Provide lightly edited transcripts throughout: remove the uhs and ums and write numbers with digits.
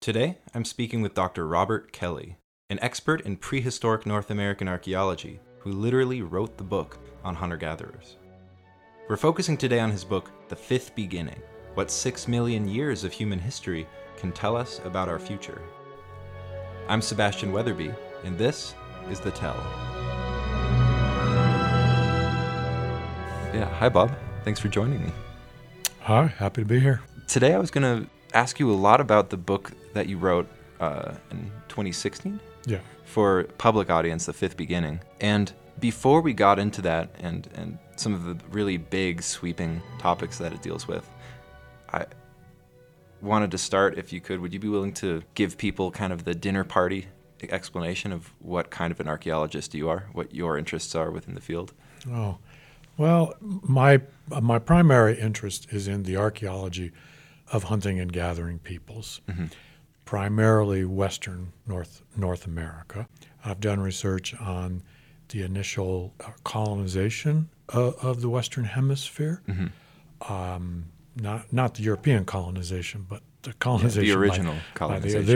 Today, I'm speaking with Dr. Robert Kelly, an expert in prehistoric North American archaeology who literally wrote the book on hunter-gatherers. We're focusing today on his book, The Fifth Beginning, What 6 Million Years of Human History Can Tell Us About Our Future. I'm Sebastian Weatherby, and this is The Tell. Yeah, hi Bob. Thanks for joining me. Hi, happy to be here. Today I was going to ask you a lot about the book that you wrote in 2016 for public audience, The Fifth Beginning. And before we got into that and some of the really big sweeping topics that it deals with, I wanted to start, if you could, would you be willing to give people kind of the dinner party explanation of what kind of an archaeologist you are, what your interests are within the field? Oh, well, my primary interest is in the archaeology of hunting and gathering peoples, mm-hmm. primarily Western North America. I've done research on the initial colonization of the Western Hemisphere, mm-hmm. not the European colonization, but the colonization the original by, colonization, by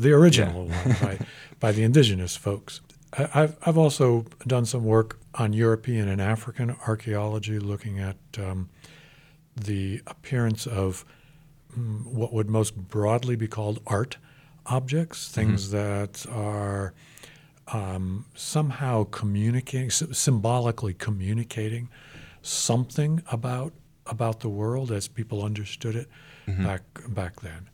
the original one by the indigenous folks. I've also done some work on European and African archaeology, looking at the appearance of what would most broadly be called art objects, things mm-hmm. that are somehow communicating, symbolically communicating something about the world as people understood it mm-hmm. back then.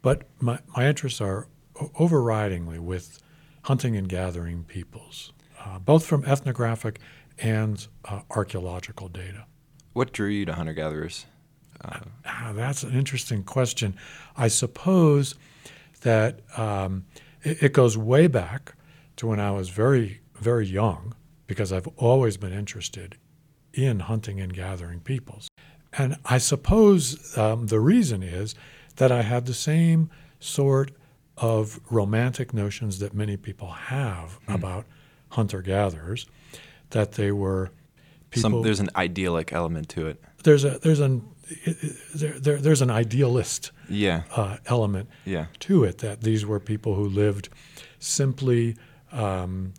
But my interests are overridingly with hunting and gathering peoples, both from ethnographic and archaeological data. What drew you to hunter-gatherers? That's an interesting question. I suppose that it goes way back to when I was very, very young, because I've always been interested in hunting and gathering peoples. And I suppose the reason is that I had the same sort of romantic notions that many people have mm-hmm. about hunter-gatherers, that they were people... There's an idyllic element to it. There's an idealist element to it, that these were people who lived simply and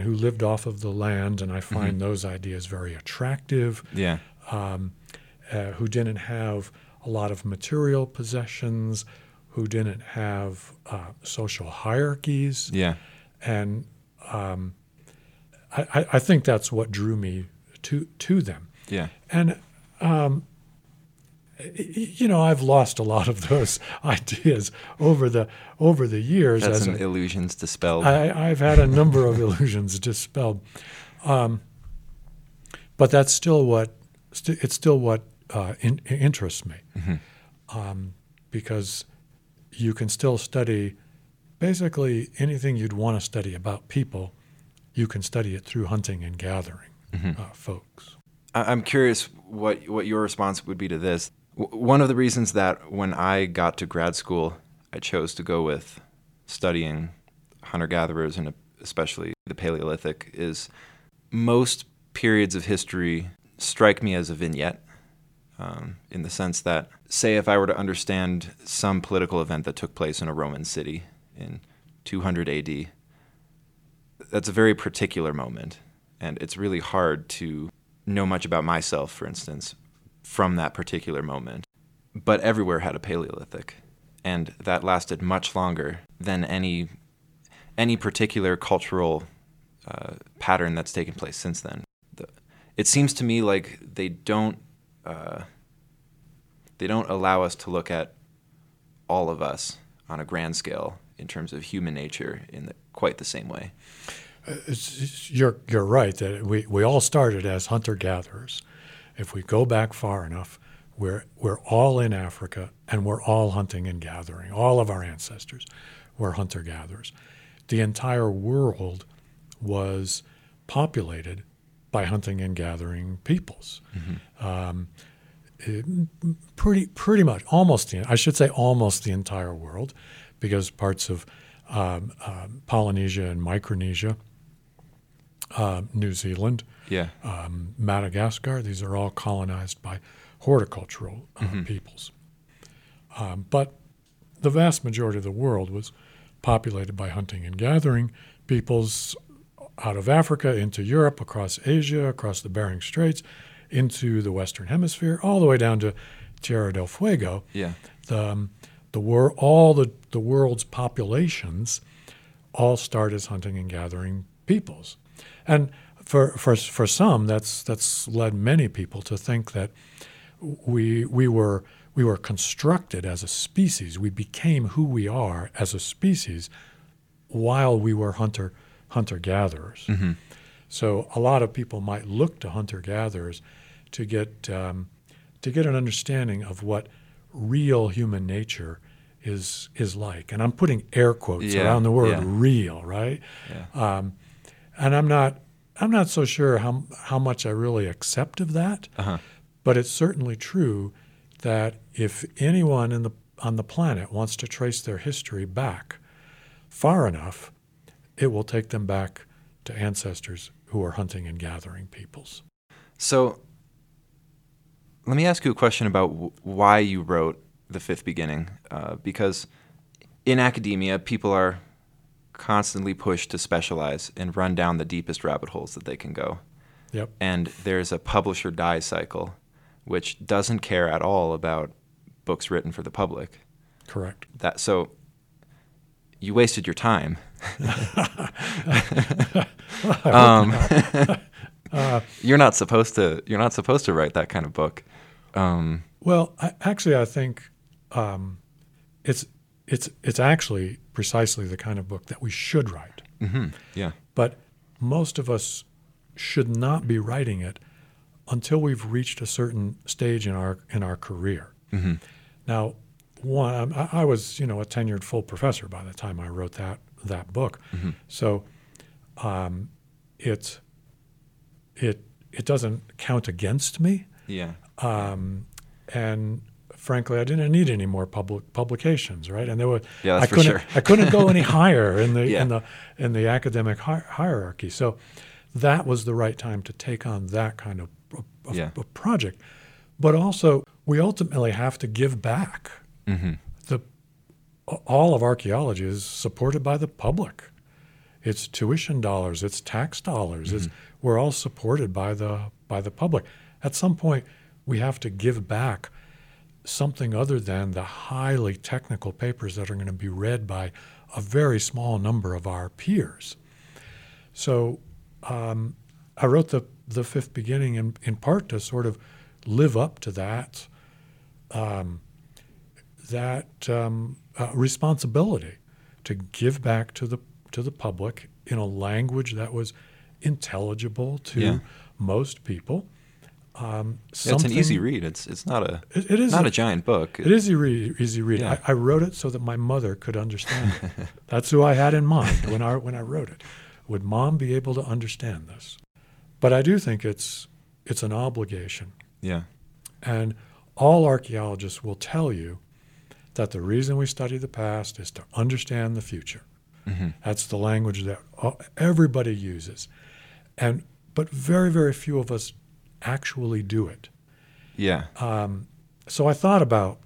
who lived off of the land, and I find mm-hmm. those ideas very attractive, who didn't have a lot of material possessions, who didn't have social hierarchies. Yeah. And I think that's what drew me to them. Yeah. And I've lost a lot of those ideas over the years. That's illusions dispelled. I've had a number of illusions dispelled, but that's still what interests me, mm-hmm. Because you can still study basically anything you'd want to study about people. You can study it through hunting and gathering, mm-hmm. Folks. I'm curious what your response would be to this. One of the reasons that when I got to grad school, I chose to go with studying hunter-gatherers and especially the Paleolithic is most periods of history strike me as a vignette in the sense that, say, if I were to understand some political event that took place in a Roman city in 200 AD, that's a very particular moment, and it's really hard to know much about myself, for instance, from that particular moment. But everywhere had a Paleolithic, and that lasted much longer than any particular cultural pattern that's taken place since then. It seems to me like they don't allow us to look at all of us on a grand scale in terms of human nature in quite the same way. You're right that we all started as hunter-gatherers. If we go back far enough, we're all in Africa and we're all hunting and gathering. All of our ancestors were hunter-gatherers. The entire world was populated by hunting and gathering peoples. Mm-hmm. Pretty much, almost the entire world, because parts of Polynesia and Micronesia, New Zealand, Madagascar. These are all colonized by horticultural mm-hmm. peoples. But the vast majority of the world was populated by hunting and gathering peoples out of Africa, into Europe, across Asia, across the Bering Straits, into the Western Hemisphere, all the way down to Tierra del Fuego. Yeah. All the world's populations all start as hunting and gathering peoples. And for some, that's led many people to think that we were constructed as a species. We became who we are as a species while we were hunter-gatherers. Mm-hmm. So a lot of people might look to hunter-gatherers to get an understanding of what real human nature is like. And I'm putting air quotes around the word "real," right? Yeah. And I'm not so sure how much I really accept of that. Uh-huh. But it's certainly true that if anyone on the planet wants to trace their history back far enough, it will take them back to ancestors who are hunting and gathering peoples. So let me ask you a question about why you wrote The Fifth Beginning, because in academia, people are constantly pushed to specialize and run down the deepest rabbit holes that they can go. Yep. And there's a publisher die cycle, which doesn't care at all about books written for the public. Correct. So you wasted your time. You're not supposed to write that kind of book. Well, I think it's actually precisely the kind of book that we should write. Mm-hmm. Yeah. But most of us should not be writing it until we've reached a certain stage in our career. Mm-hmm. Now, I was a tenured full professor by the time I wrote that book, mm-hmm. So it doesn't count against me. Yeah. And frankly, I didn't need any more publications, right? And there were I couldn't go any higher in the academic hierarchy. So that was the right time to take on that kind of a project. But also, we ultimately have to give back. Mm-hmm. All of archaeology is supported by the public. It's tuition dollars, it's tax dollars. Mm-hmm. We're all supported by the public. At some point, we have to give back something other than the highly technical papers that are going to be read by a very small number of our peers. So I wrote the Fifth Beginning in part to sort of live up to that responsibility to give back to the public in a language that was intelligible to most people. It's an easy read. It's not a giant book. It is easy read. Yeah. I wrote it so that my mother could understand it. That's who I had in mind when I wrote it. Would Mom be able to understand this? But I do think it's an obligation. Yeah. And all archaeologists will tell you that the reason we study the past is to understand the future. Mm-hmm. That's the language that everybody uses. But very, very few of us actually do it. Yeah. So I thought about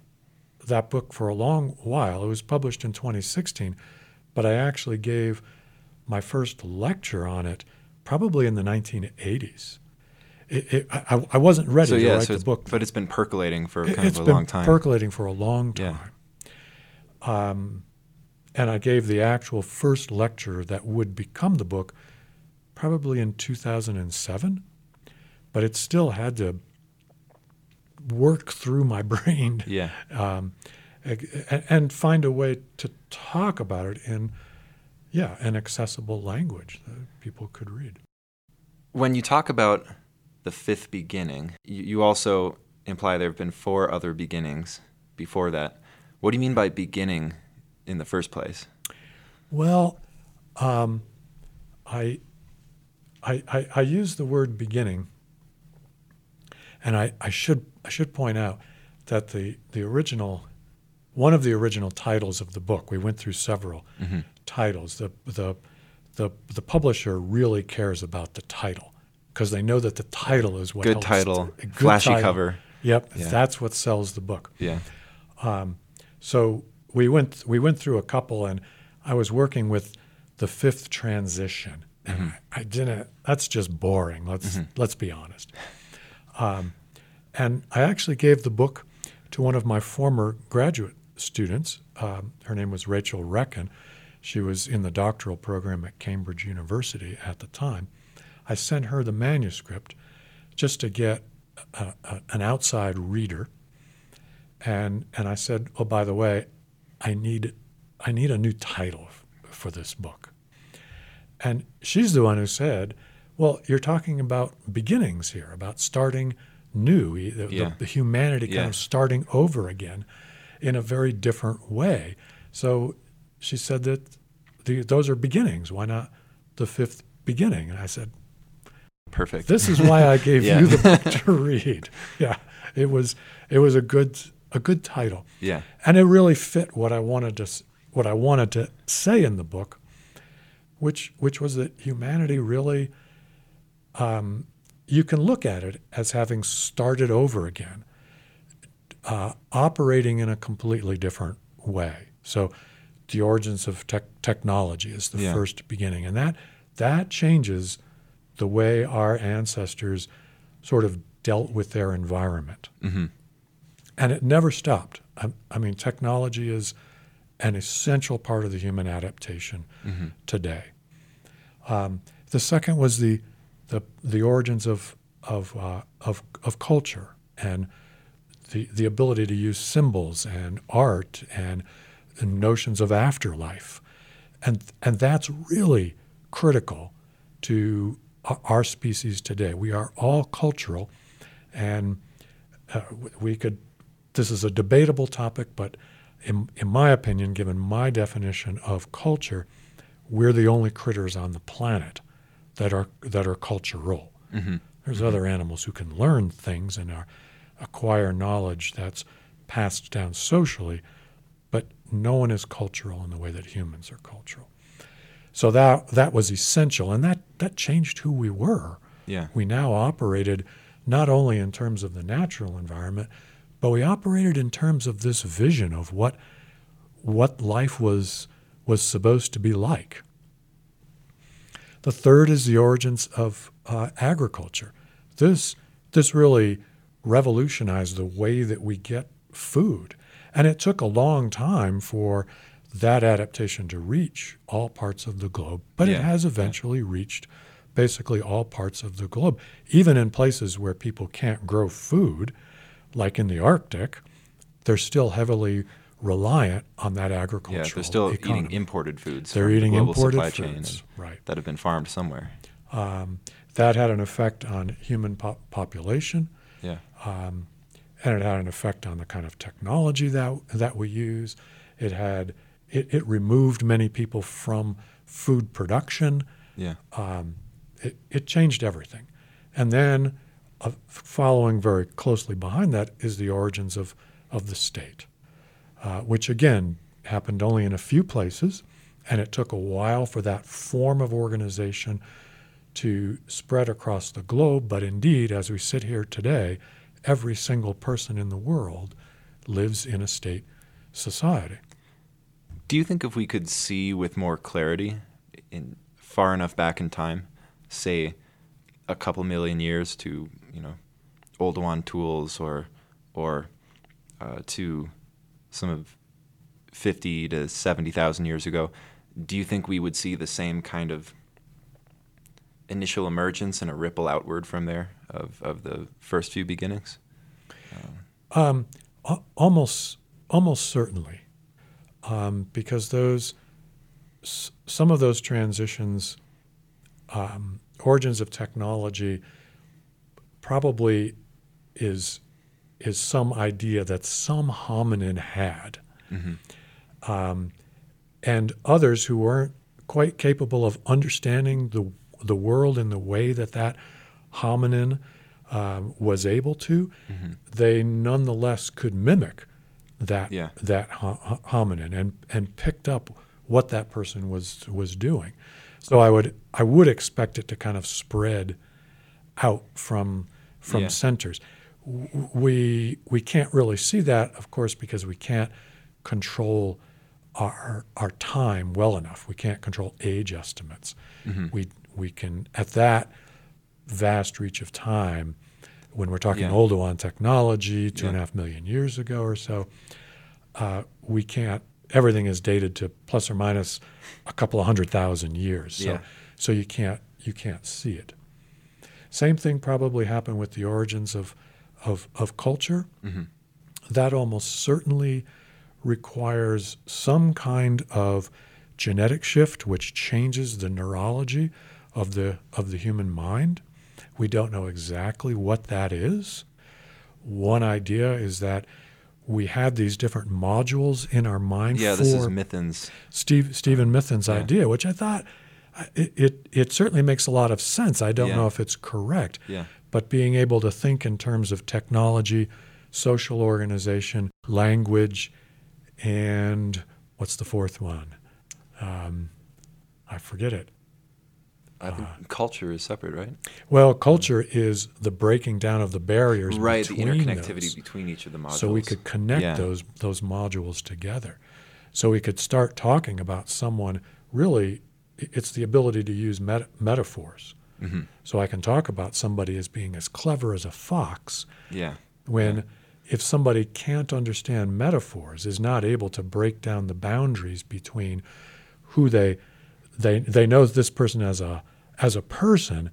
that book for a long while. It was published in 2016, but I actually gave my first lecture on it, probably in the 1980s. I wasn't ready to write the book. But it's been percolating for long time. It's been percolating for a long time. Yeah. And I gave the actual first lecture that would become the book probably in 2007. But it still had to work through my brain and find a way to talk about it in an accessible language that people could read. When you talk about the fifth beginning, you also imply there have been four other beginnings before that. What do you mean by beginning in the first place? Well, I use the word beginning, and I should point out that the original, one of the original titles of the book, we went through several mm-hmm. titles. The publisher really cares about the title because they know that the title is what helps. Good flashy title, cover. Yep, that's what sells the book. Yeah. So we went through a couple, and I was working with the fifth transition. Mm-hmm. And I didn't. That's just boring. Let's be honest. And I actually gave the book to one of my former graduate students. Her name was Rachel Reckon. She was in the doctoral program at Cambridge University at the time. I sent her the manuscript just to get an outside reader, and I said, oh, by the way, I need a new title for this book. And she's the one who said, well, you're talking about beginnings here, about starting new, the humanity kind of starting over again in a very different way. So she said that those are beginnings. Why not the fifth beginning? And I said, perfect. This is why I gave you the book to read. Yeah, it was a good title. Yeah, and it really fit what I wanted to say in the book, which was that humanity really, you can look at it as having started over again, operating in a completely different way. So, the origins of technology is the first beginning, and that changes the way our ancestors sort of dealt with their environment. Mm-hmm. And it never stopped. I mean, technology is an essential part of the human adaptation today. The second was the origins of culture and the ability to use symbols and art and notions of afterlife. And that's really critical to our species today. We are all cultural, and this is a debatable topic, but in my opinion, given my definition of culture, we're the only critters on the planet that are cultural. Mm-hmm. There's other animals who can learn things and acquire knowledge that's passed down socially, but no one is cultural in the way that humans are cultural. So that was essential, and that changed who we were. Yeah. We now operated not only in terms of the natural environment, but we operated in terms of this vision of what life was supposed to be like. The third is the origins of agriculture. This really revolutionized the way that we get food, and it took a long time for that adaptation to reach all parts of the globe, but it has eventually reached basically all parts of the globe, even in places where people can't grow food, like in the Arctic. They're still heavily reliant on that agricultural economy. Yeah, they're still eating imported foods. They're eating imported foods, right? That have been farmed somewhere. That had an effect on human population. Yeah, and it had an effect on the kind of technology that we use. It had. It removed many people from food production. Yeah. It changed everything. And then following very closely behind that is the origins of the state, which again happened only in a few places, and it took a while for that form of organization to spread across the globe. But indeed, as we sit here today, every single person in the world lives in a state society. Do you think if we could see with more clarity far enough back in time, say a couple million years to, Oldowan tools or to some of 50 to 70,000 years ago, do you think we would see the same kind of initial emergence and a ripple outward from there of the first few beginnings? Almost certainly. Because some of those transitions, origins of technology, probably is some idea that some hominin had, and others who weren't quite capable of understanding the world in the way that hominin was able to, they nonetheless could mimic that hominin and picked up what that person was doing. So I would expect it to kind of spread out from centers. We can't really see that, of course, because we can't control our time well enough. We can't control age estimates. Mm-hmm. We can, at that vast reach of time, when we're talking Oldowan technology, 2.5 million years ago or so, we can't, everything is dated to plus or minus a couple of 100,000 years. So, so you can't see it. Same thing probably happened with the origins of culture. Mm-hmm. That almost certainly requires some kind of genetic shift, which changes the neurology of the human mind. We don't know exactly what that is. One idea is that we had these different modules in our mind. Yeah, this is Mithin's. Stephen Mithin's idea, which I thought it certainly makes a lot of sense. I don't know if it's correct, but being able to think in terms of technology, social organization, language, and what's the fourth one? I forget it. I think culture is separate, right? Well, culture is the breaking down of the barriers, right? The interconnectivity between each of the modules. So we could connect those modules together. So we could start talking about someone. Really, it's the ability to use metaphors. Mm-hmm. So I can talk about somebody as being as clever as a fox. Yeah. When if somebody can't understand metaphors, is not able to break down the boundaries between who they know this person as a person,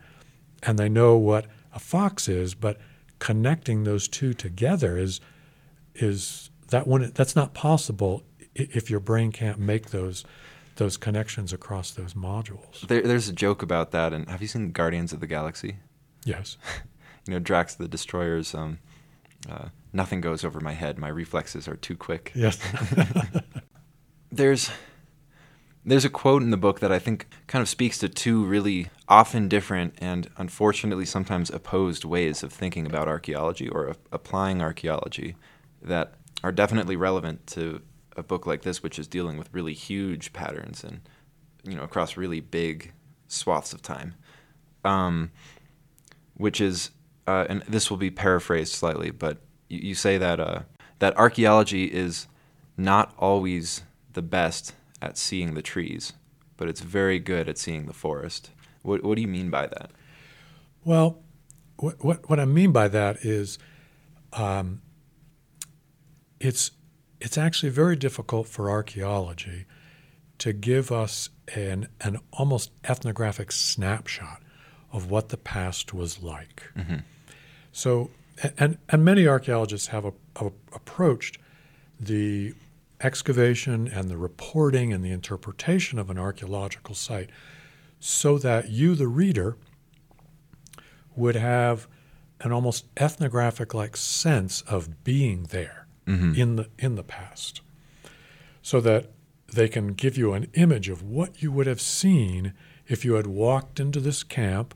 and they know what a fox is, but connecting those two together is that one that's not possible if your brain can't make those connections across those modules. There's a joke about that, and have you seen Guardians of the Galaxy? Yes. Drax the Destroyer's nothing goes over my head. My reflexes are too quick. Yes. There's a quote in the book that I think kind of speaks to two really often different and unfortunately sometimes opposed ways of thinking about archaeology or applying archaeology that are definitely relevant to a book like this, which is dealing with really huge patterns and, across really big swaths of time, which is, and this will be paraphrased slightly, but you say that that archaeology is not always the best at seeing the trees, but it's very good at seeing the forest. What do you mean by that? Well, what I mean by that is, it's actually very difficult for archaeology to give us an almost ethnographic snapshot of what the past was like. Mm-hmm. So, and many archaeologists have approached the excavation and the reporting and the interpretation of an archaeological site so that you, the reader, would have an almost ethnographic-like sense of being there in the past, so that they can give you an image of what you would have seen if you had walked into this camp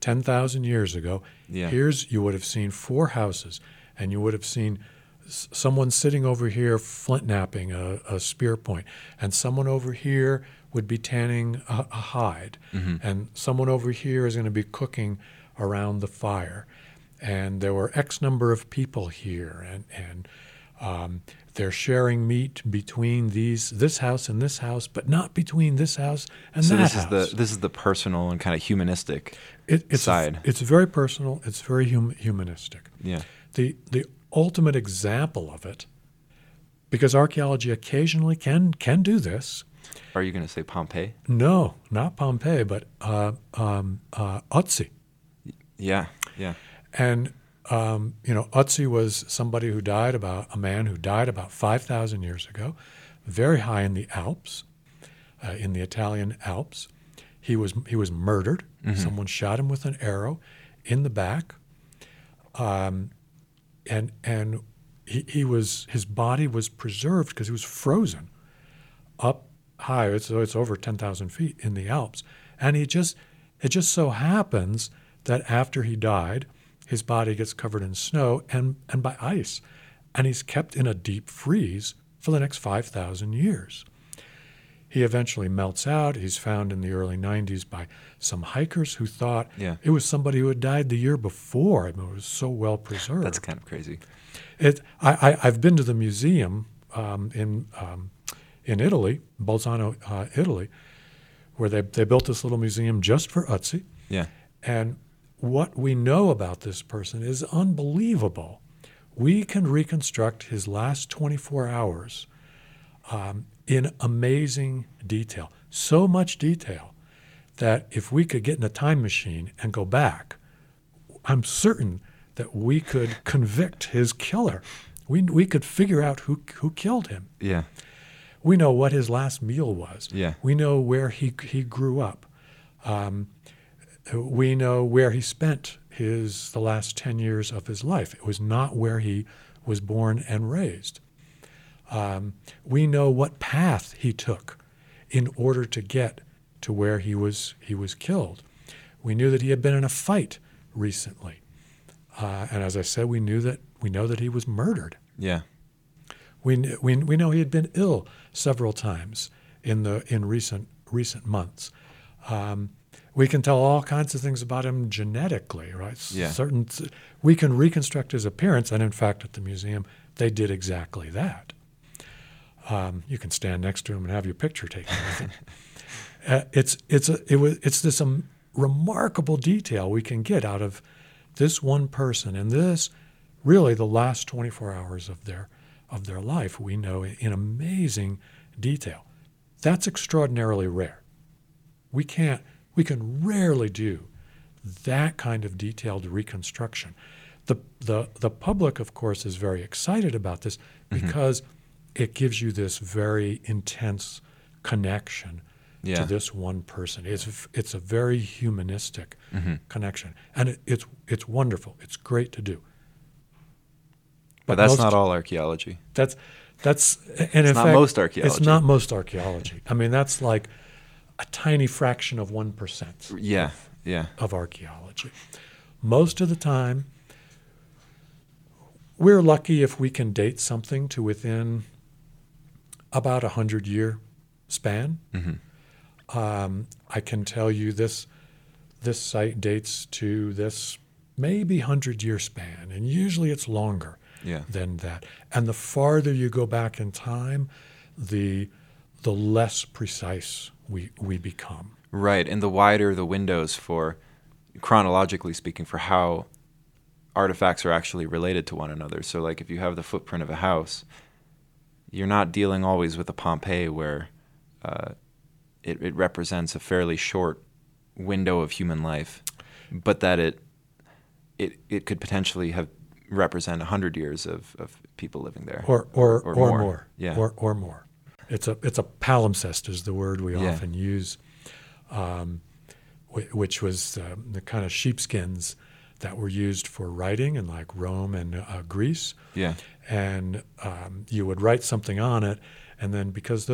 10,000 years ago. Yeah. You would have seen 4 houses, and you would have seen someone sitting over here flint napping a spear point, and someone over here would be tanning a hide, and someone over here is going to be cooking around the fire, and there were X number of people here, and they're sharing meat between this house and this house, but not between this house and that house. So this is the personal and kind of humanistic side. It's very personal. It's very humanistic. Yeah. The ultimate example of it, because archaeology occasionally can do this. Are you going to say Pompeii? No, not Pompeii, but Ötzi. Yeah. And Ötzi was somebody who died about 5,000 years ago, very high in the Alps, in the Italian Alps. He was murdered. Mm-hmm. Someone shot him with an arrow in the back. And his body was preserved because he was frozen up high. It's over 10,000 feet in the Alps, and it just so happens that after he died, his body gets covered in snow and by ice, and he's kept in a deep freeze for the next 5,000 years. He eventually melts out. He's found in the early 90s by some hikers who thought it was somebody who had died the year before. I mean, it was so well preserved. That's kind of crazy. I've been to the museum in Italy, Bolzano, Italy, where they built this little museum just for Ötzi. Yeah. And what we know about this person is unbelievable. We can reconstruct his last 24 hours in amazing detail, so much detail that if we could get in a time machine and go back, I'm certain that we could convict his killer. We could figure out who killed him. Yeah. We know what his last meal was. Yeah. We know where he grew up. We know where he spent the last 10 years of his life. It was not where he was born and raised. We know what path he took in order to get to where he was killed. We knew that he had been in a fight recently. And as I said, we know that he was murdered. Yeah. We know he had been ill several times in recent months. We can tell all kinds of things about him genetically, right? Yeah. We can reconstruct his appearance, and in fact, at the museum, they did exactly that. You can stand next to him and have your picture taken with him. It's this remarkable detail we can get out of this one person, and this really the last 24 hours of their life, we know in amazing detail. That's extraordinarily rare. We can rarely do that kind of detailed reconstruction. The public, of course, is very excited about this because it gives you this very intense connection to this one person. It's a very humanistic connection, and it's wonderful. It's great to do. But that's not all archaeology. It's not most archaeology. I mean, that's like a tiny fraction of 1%. Of archaeology. Most of the time, we're lucky if we can date something to within about 100-year span. Mm-hmm. I can tell you this site dates to this maybe 100-year span, and usually it's longer. Yeah. Than that. And the farther you go back in time, the less precise we become. Right, and the wider the windows for, chronologically speaking, for how artifacts are actually related to one another. So like if you have the footprint of a house, you're not dealing always with a Pompeii where it represents a fairly short window of human life, but that it could potentially have represent 100 years of people living there, or more. Yeah. Or more. It's a palimpsest is the word we often use, which was the kind of sheepskins that were used for writing in like Rome and Greece. Yeah, and you would write something on it, and then because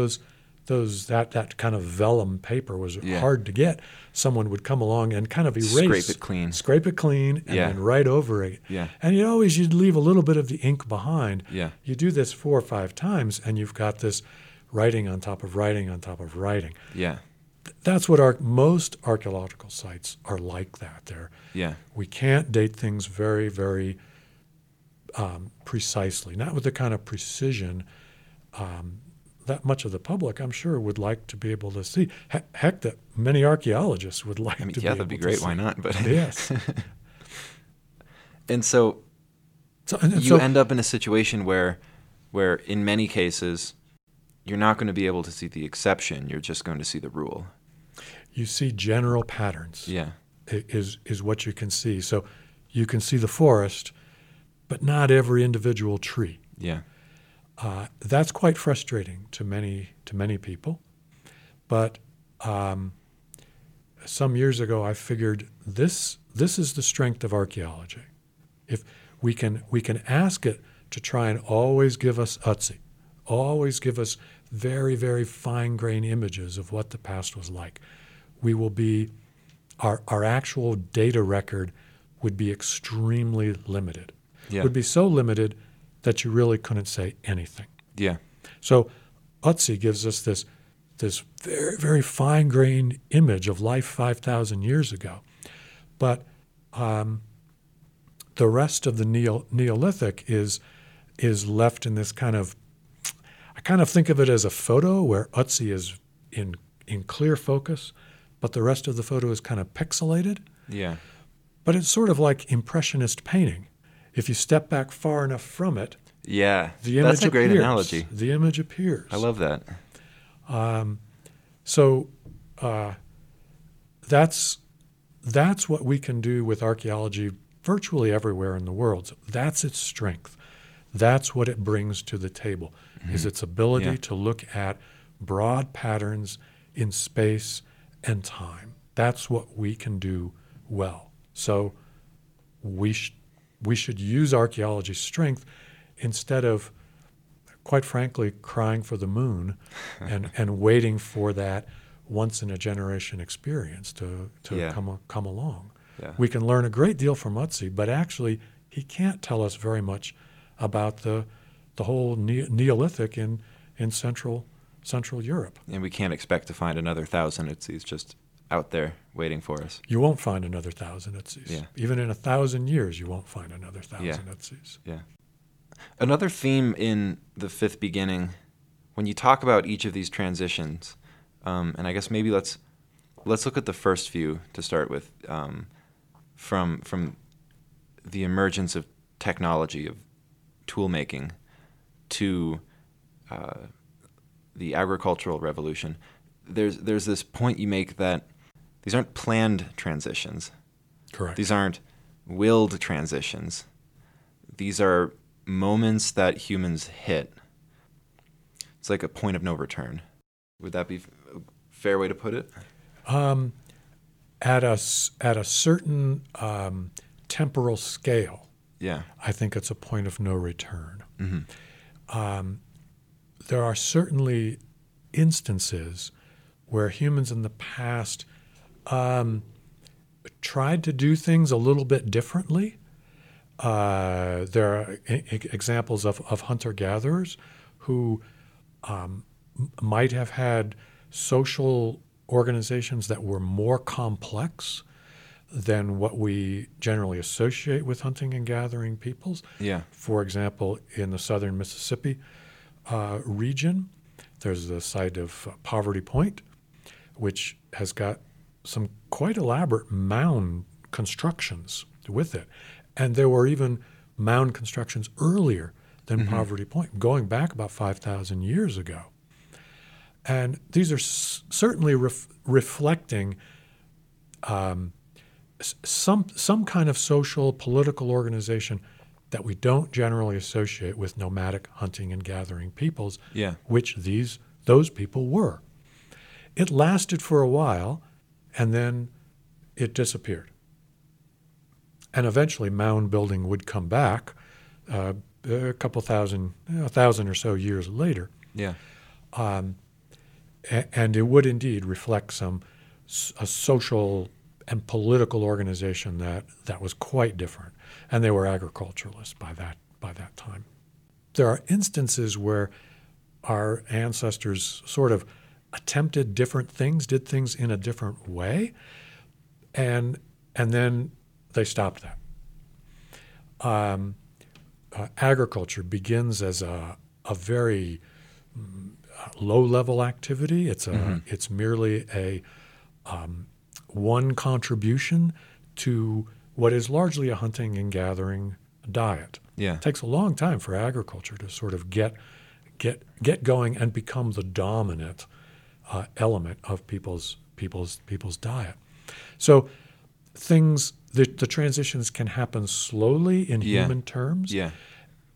that kind of vellum paper was hard to get, someone would come along and kind of erase. Scrape it clean, and then write over it. Yeah. And you'd leave a little bit of the ink behind. Yeah. You do this 4 or 5 times, and you've got this writing on top of writing on top of writing. Yeah. That's what most archaeological sites are like that. We can't date things very, very precisely, not with the kind of precision that much of the public, I'm sure, would like to be able to see. Heck, that many archaeologists would like to be able to see. Yeah, that'd be great. Why not? But yes. And so you end up in a situation where in many cases, you're not going to be able to see the exception. You're just going to see the rule. You see general patterns. Yeah, is what you can see. So you can see the forest, but not every individual tree. Yeah. That's quite frustrating to many people, but some years ago I figured this is the strength of archaeology. If we can ask it to try and always give us Ötzi, always give us very, very fine-grained images of what the past was like, we will be our actual data record would be extremely limited. Yeah. Would be so limited that you really couldn't say anything. Yeah. So Ötzi gives us this very, very fine-grained image of life 5,000 years ago. But the rest of the Neolithic is left in this kind of I kind of think of it as a photo where Ötzi is in clear focus, but the rest of the photo is kind of pixelated. Yeah. But it's sort of like impressionist painting. If you step back far enough from it, yeah, the image appears. That's a great analogy. The image appears. I love that. That's what we can do with archaeology virtually everywhere in the world. So that's its strength. That's what it brings to the table, mm-hmm. is its ability to look at broad patterns in space and time. That's what we can do well. So we should use archaeology's strength instead of, quite frankly, crying for the moon and waiting for that once-in-a-generation experience to come along. Yeah. We can learn a great deal from Ötzi, but actually he can't tell us very much about the whole Neolithic in Central Europe. And we can't expect to find another 1,000 Ötzis just out there waiting for us. You won't find another 1,000 Ötzis. Yeah. Even in 1,000 years, you won't find another 1,000 Ötzis. Yeah. Another theme in The Fifth Beginning, when you talk about each of these transitions, and I guess maybe let's look at the first few to start with, from the emergence of technology, of tool making, to the agricultural revolution. There's this point you make that these aren't planned transitions. Correct. These aren't willed transitions. These are moments that humans hit. It's like a point of no return. Would that be a fair way to put it? At a certain temporal scale, I think it's a point of no return. Mm-hmm. There are certainly instances where humans in the past tried to do things a little bit differently. There are examples of hunter-gatherers who might have had social organizations that were more complex than what we generally associate with hunting and gathering peoples. Yeah. For example, in the southern Mississippi region, there's the site of Poverty Point, which has got some quite elaborate mound constructions with it. And there were even mound constructions earlier than mm-hmm. Poverty Point, going back about 5,000 years ago. And these are certainly reflecting some kind of social, political organization that we don't generally associate with nomadic hunting and gathering peoples, which those people were. It lasted for a while, and then it disappeared. And eventually mound building would come back a couple thousand, 1,000 or so years later. Yeah. And it would indeed reflect a social and political organization that was quite different. And they were agriculturalists by that time. There are instances where our ancestors sort of attempted different things, did things in a different way, and then they stopped that. Agriculture begins as a very low-level activity. It's merely a one contribution to what is largely a hunting and gathering diet. Yeah. It takes a long time for agriculture to sort of get going and become the dominant element of people's diet. So things. The transitions can happen slowly in human terms,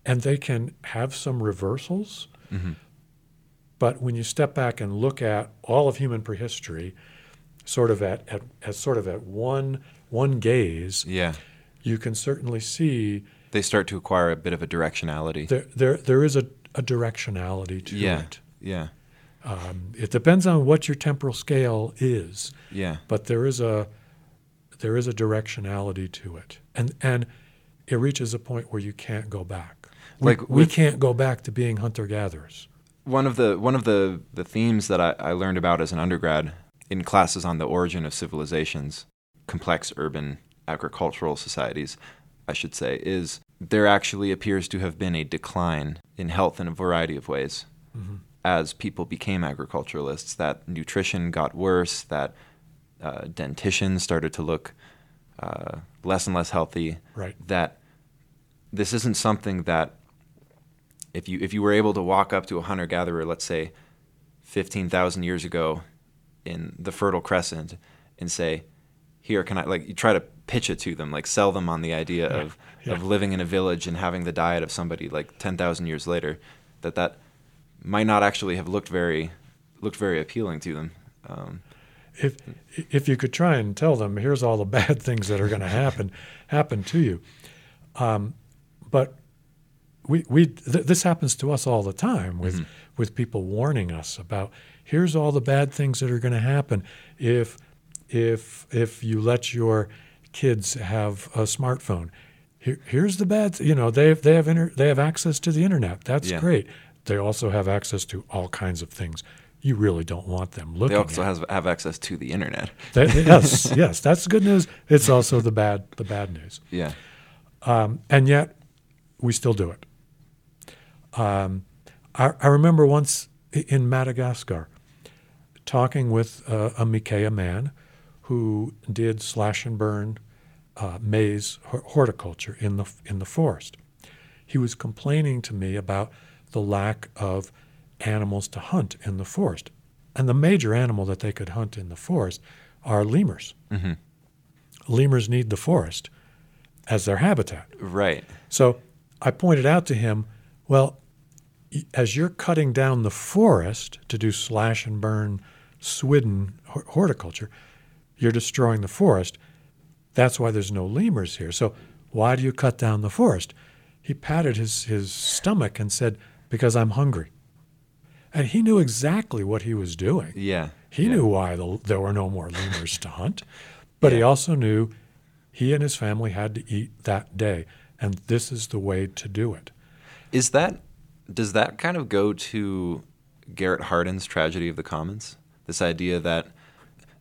and they can have some reversals. Mm-hmm. But when you step back and look at all of human prehistory, sort of at one gaze, you can certainly see they start to acquire a bit of a directionality. There is a directionality to it. Yeah. It depends on what your temporal scale is. Yeah. But there is a directionality to it, and it reaches a point where you can't go back. We can't go back to being hunter-gatherers. One of the themes that I learned about as an undergrad in classes on the origin of civilizations, complex urban agricultural societies, I should say, is there actually appears to have been a decline in health in a variety of ways. mm-hmm. as people became agriculturalists, that nutrition got worse, that dentitions started to look less and less healthy. Right. That this isn't something that if you were able to walk up to a hunter-gatherer, let's say 15,000 years ago in the Fertile Crescent, and say, here, can I, like, you try to pitch it to them, like sell them on the idea of living in a village and having the diet of somebody like 10,000 years later, that might not actually have looked very appealing to them. If you could try and tell them, here's all the bad things that are going to happen to you. But this happens to us all the time with, mm-hmm. with people warning us about, here's all the bad things that are going to happen if you let your kids have a smartphone. Here's the bad, they have access to the internet. That's great. They also have access to all kinds of things you really don't want them looking at. They also have access to the internet. Yes, that's the good news. It's also the bad news. Yeah. And yet we still do it. I remember once in Madagascar talking with a Mikea man who did slash and burn maize horticulture in the forest. He was complaining to me about the lack of animals to hunt in the forest. And the major animal that they could hunt in the forest are lemurs. Mm-hmm. Lemurs need the forest as their habitat. Right. So I pointed out to him, well, as you're cutting down the forest to do slash and burn swidden horticulture, you're destroying the forest. That's why there's no lemurs here. So why do you cut down the forest? He patted his stomach and said, because I'm hungry. And he knew exactly what he was doing. Yeah. He knew why there were no more lemurs to hunt. But he also knew he and his family had to eat that day. And this is the way to do it. Does that kind of go to Garrett Hardin's Tragedy of the Commons? This idea that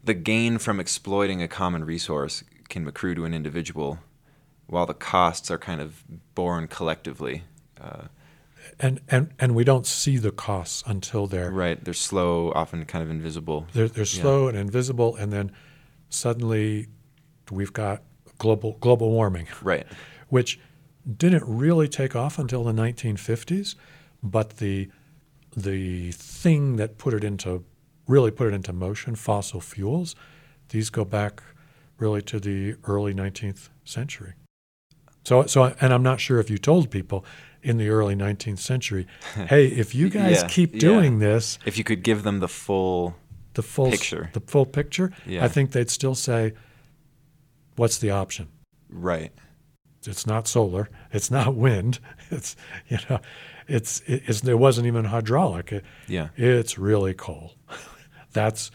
the gain from exploiting a common resource can accrue to an individual while the costs are kind of borne collectively. And we don't see the costs until they're... Right, they're slow, often kind of invisible. They're slow and invisible, and then suddenly we've got global warming. Right. Which didn't really take off until the 1950s, but the thing that really put it into motion, fossil fuels, these go back really to the early 19th century. So, and I'm not sure if you told people in the early 19th century, hey, if you guys keep doing this, if you could give them the full picture, I think they'd still say, what's the option? Right. It's not solar. It's not wind. There wasn't even hydraulic. It's really coal. That's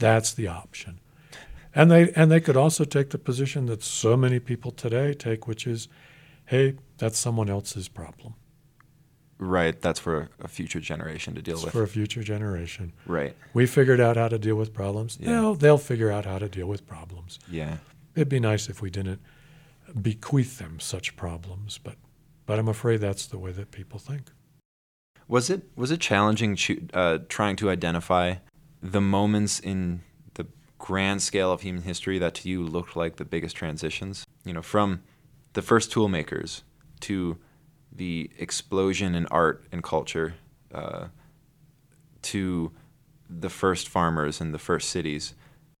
the option. And they could also take the position that so many people today take, which is, hey, that's someone else's problem. Right. That's for a future generation to deal with. It's for a future generation. Right. We figured out how to deal with problems. Yeah. They'll figure out how to deal with problems. Yeah. It'd be nice if we didn't bequeath them such problems, but I'm afraid that's the way that people think. Was it challenging trying to identify the moments in the grand scale of human history that to you looked like the biggest transitions? From the first tool makers to the explosion in art and culture, to the first farmers and the first cities,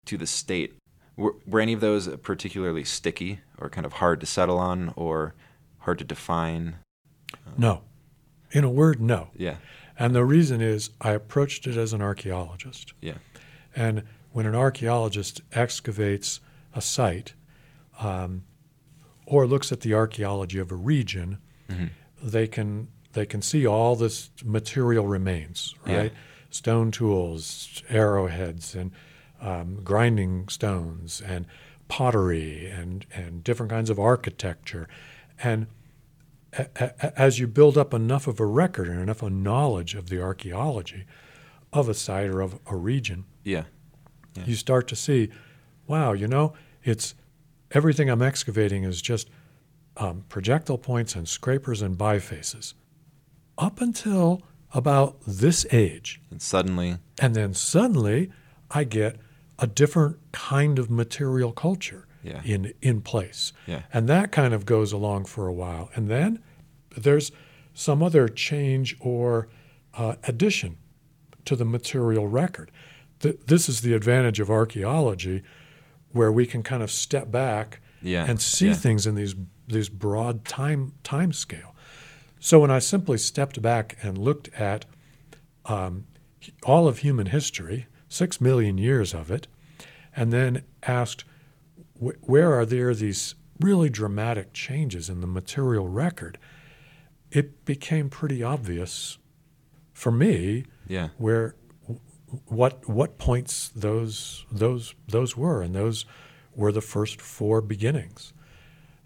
to the state. Were any of those particularly sticky or kind of hard to settle on or hard to define? No. In a word, no. Yeah. And the reason is I approached it as an archaeologist. Yeah. And when an archaeologist excavates a site or looks at the archaeology of a region, mm-hmm. they can see all this material remains, right? Yeah. Stone tools, arrowheads, and grinding stones and pottery and different kinds of architecture. And as you build up enough of a record and enough of knowledge of the archaeology of a site or of a region, you start to see, wow, it's everything I'm excavating is just projectile points and scrapers and bifaces up until about this age. And then suddenly I get a different kind of material culture in place. Yeah. And that kind of goes along for a while. And then there's some other change or addition to the material record. This is the advantage of archaeology, where we can kind of step back and see things in these broad time scale. So when I simply stepped back and looked at all of human history, 6 million years of it, and then asked, where are there these really dramatic changes in the material record? It became pretty obvious for me where what points those were, and those were the first four beginnings.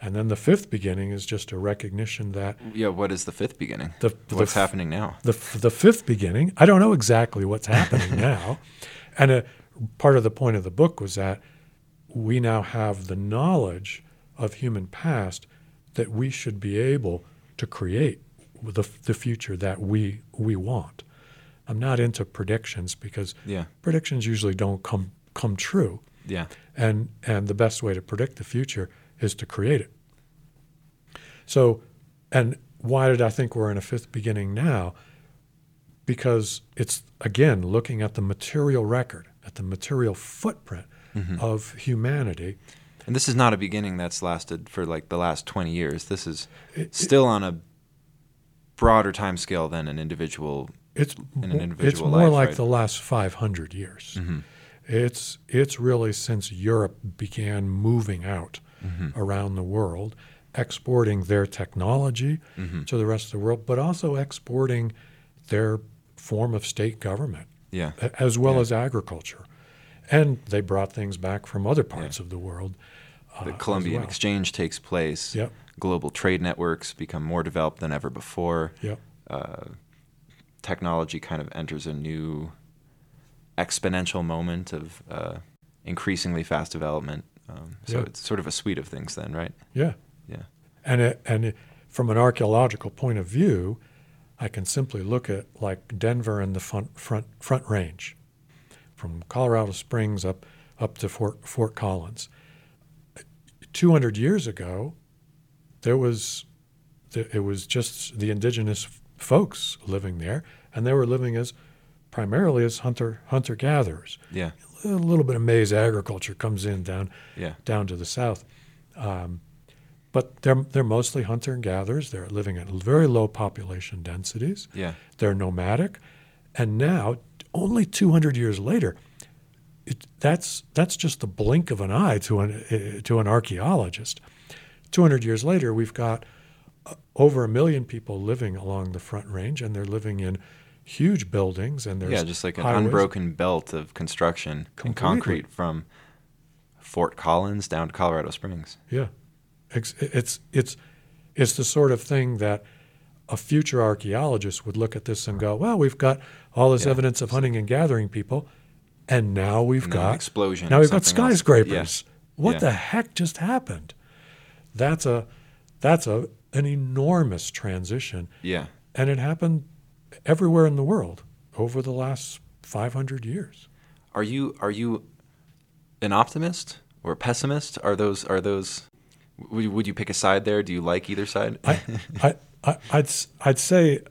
And then the fifth beginning is just a recognition that... Yeah, what is the fifth beginning? What's happening now? The fifth beginning, I don't know exactly what's happening now. And part of the point of the book was that we now have the knowledge of human past that we should be able to create the future that we want. I'm not into predictions because predictions usually don't come true. Yeah. And the best way to predict the future is to create it. So, and why did I think we're in a fifth beginning now? Because it's, again, looking at the material record, at the material footprint of humanity. And this is not a beginning that's lasted for like the last 20 years. This is still on a broader time scale than an individual It's more life, like the last 500 years. Mm-hmm. It's really since Europe began moving out around the world, exporting their technology to the rest of the world, but also exporting their form of state government as well as agriculture. And they brought things back from other parts of the world. The Columbian Exchange takes place. Yep. Global trade networks become more developed than ever before. Yep. Technology kind of enters a new exponential moment of increasingly fast development. So it's sort of a suite of things then, right? Yeah. Yeah. And from an archaeological point of view, I can simply look at like Denver and the Front Range, from Colorado Springs up to Fort Collins. 200 years ago, it was just the indigenous folks living there, and they were living as primarily as hunter gatherers. Yeah, a little bit of maize agriculture comes in down to the south, but they're mostly hunter and gatherers. They're living at very low population densities. Yeah, they're nomadic, and now only 200 years later, that's just the blink of an eye to an archaeologist. 200 years later, we've got over 1 million people living along the Front Range, and they're living in huge buildings. And there's just like an unbroken belt of construction and concrete from Fort Collins down to Colorado Springs. Yeah, it's the sort of thing that a future archaeologist would look at this and go, "Well, we've got all this evidence of hunting and gathering people, and now we've got an explosion. Now we've got skyscrapers. Yeah. What the heck just happened?" That's an enormous transition. Yeah. And it happened everywhere in the world over the last 500 years. Are you an optimist or a pessimist? Are those would you pick a side there? Do you like either side? I'd say,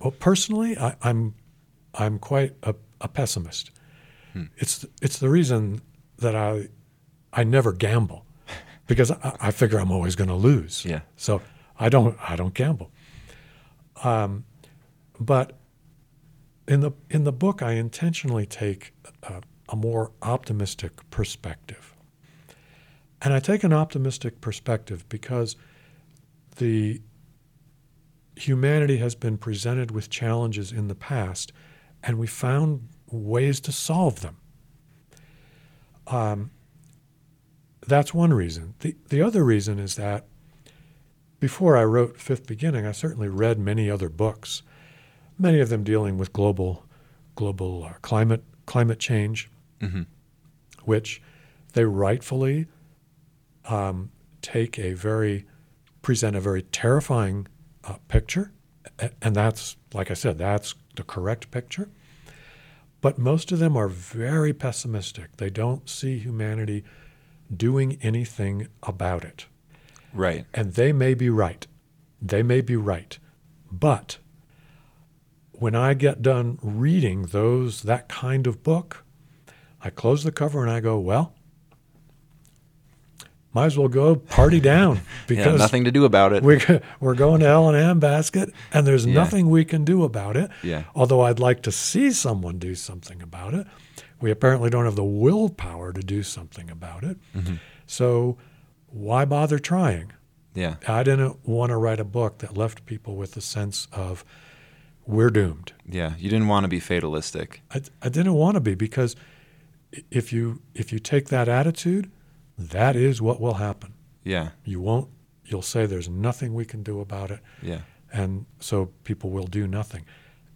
well, personally, I'm quite a pessimist. It's the reason that I never gamble, because I figure I'm always going to lose. Yeah. So I don't gamble. But in the book, I intentionally take a more optimistic perspective, and I take an optimistic perspective because the humanity has been presented with challenges in the past, and we found ways to solve them. That's one reason. The other reason is that before I wrote Fifth Beginning, I certainly read many other books, many of them dealing with global climate change, which they rightfully present a very terrifying picture, and that's, like I said, that's the correct picture. But most of them are very pessimistic. They don't see humanity doing anything about it. Right. And they may be right. They may be right. But when I get done reading that kind of book, I close the cover and I go, well, might as well go party down because yeah, nothing to do about it. We're going to L&M basket and there's nothing we can do about it. Yeah. Although I'd like to see someone do something about it. We apparently don't have the willpower to do something about it. Mm-hmm. So why bother trying? Yeah. I didn't want to write a book that left people with the sense of we're doomed. Yeah. You didn't want to be fatalistic. I didn't want to be, because if you take that attitude, that is what will happen. Yeah. You'll say there's nothing we can do about it. Yeah. And so people will do nothing.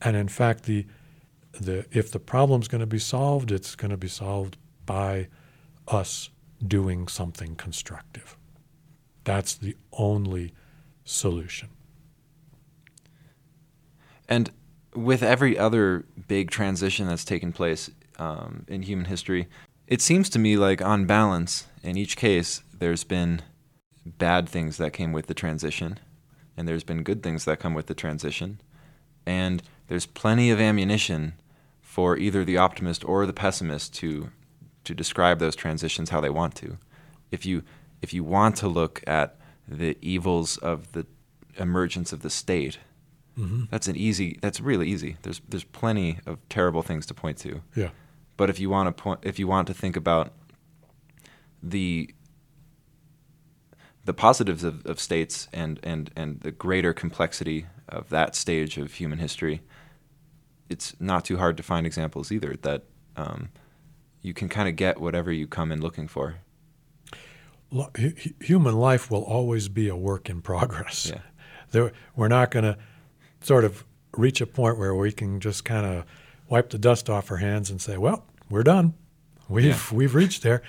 And in fact, if the problem's going to be solved, it's going to be solved by us doing something constructive. That's the only solution. And with every other big transition that's taken place in human history, it seems to me like on balance, in each case, there's been bad things that came with the transition, and there's been good things that come with the transition, and there's plenty of ammunition for either the optimist or the pessimist to describe those transitions how they want to. If you want to look at the evils of the emergence of the state, mm-hmm. That's really easy. There's plenty of terrible things to point to. Yeah. But if you want to think about the positives of states and the greater complexity of that stage of human history, it's not too hard to find examples either that you can kind of get whatever you come in looking for. Human life will always be a work in progress. Yeah. We're not going to sort of reach a point where we can just kind of wipe the dust off our hands and say, well, we're done. We've reached there.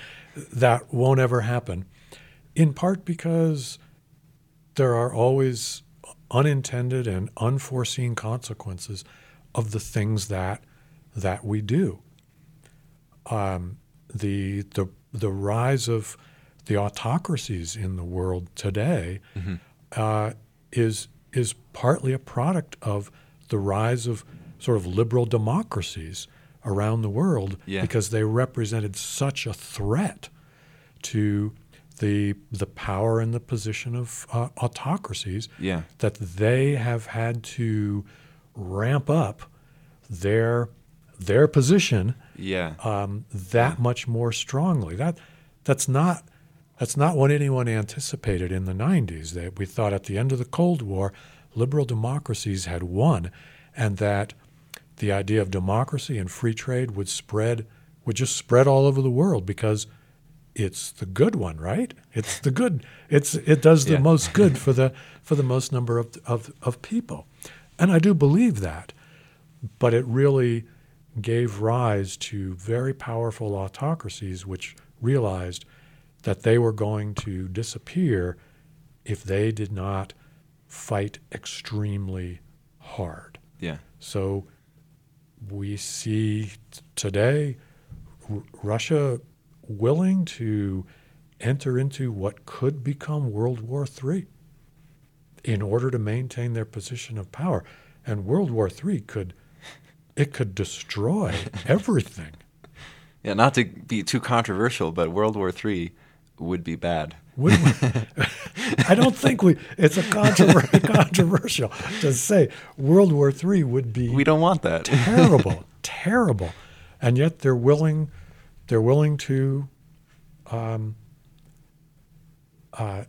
That won't ever happen, in part because there are always unintended and unforeseen consequences of the things that we do. The rise of the autocracies in the world today mm-hmm. is partly a product of the rise of sort of liberal democracies around the world because they represented such a threat to the power and the position of autocracies that they have had to ramp up their position much more strongly. That's not what anyone anticipated in the 90s. We thought at the end of the Cold War, liberal democracies had won, and that the idea of democracy and free trade would just spread all over the world because it's the good one, right? It's the good. It does the most good for the most number of people, and I do believe that. But it really gave rise to very powerful autocracies, which realized that they were going to disappear if they did not fight extremely hard. Yeah. So we see today Russia willing to enter into what could become World War III in order to maintain their position of power. And World War III could destroy everything. Yeah, not to be too controversial, but World War III would be bad. I don't think it's a controversial to say World War III would be. We don't want that. terrible, and yet they're willing to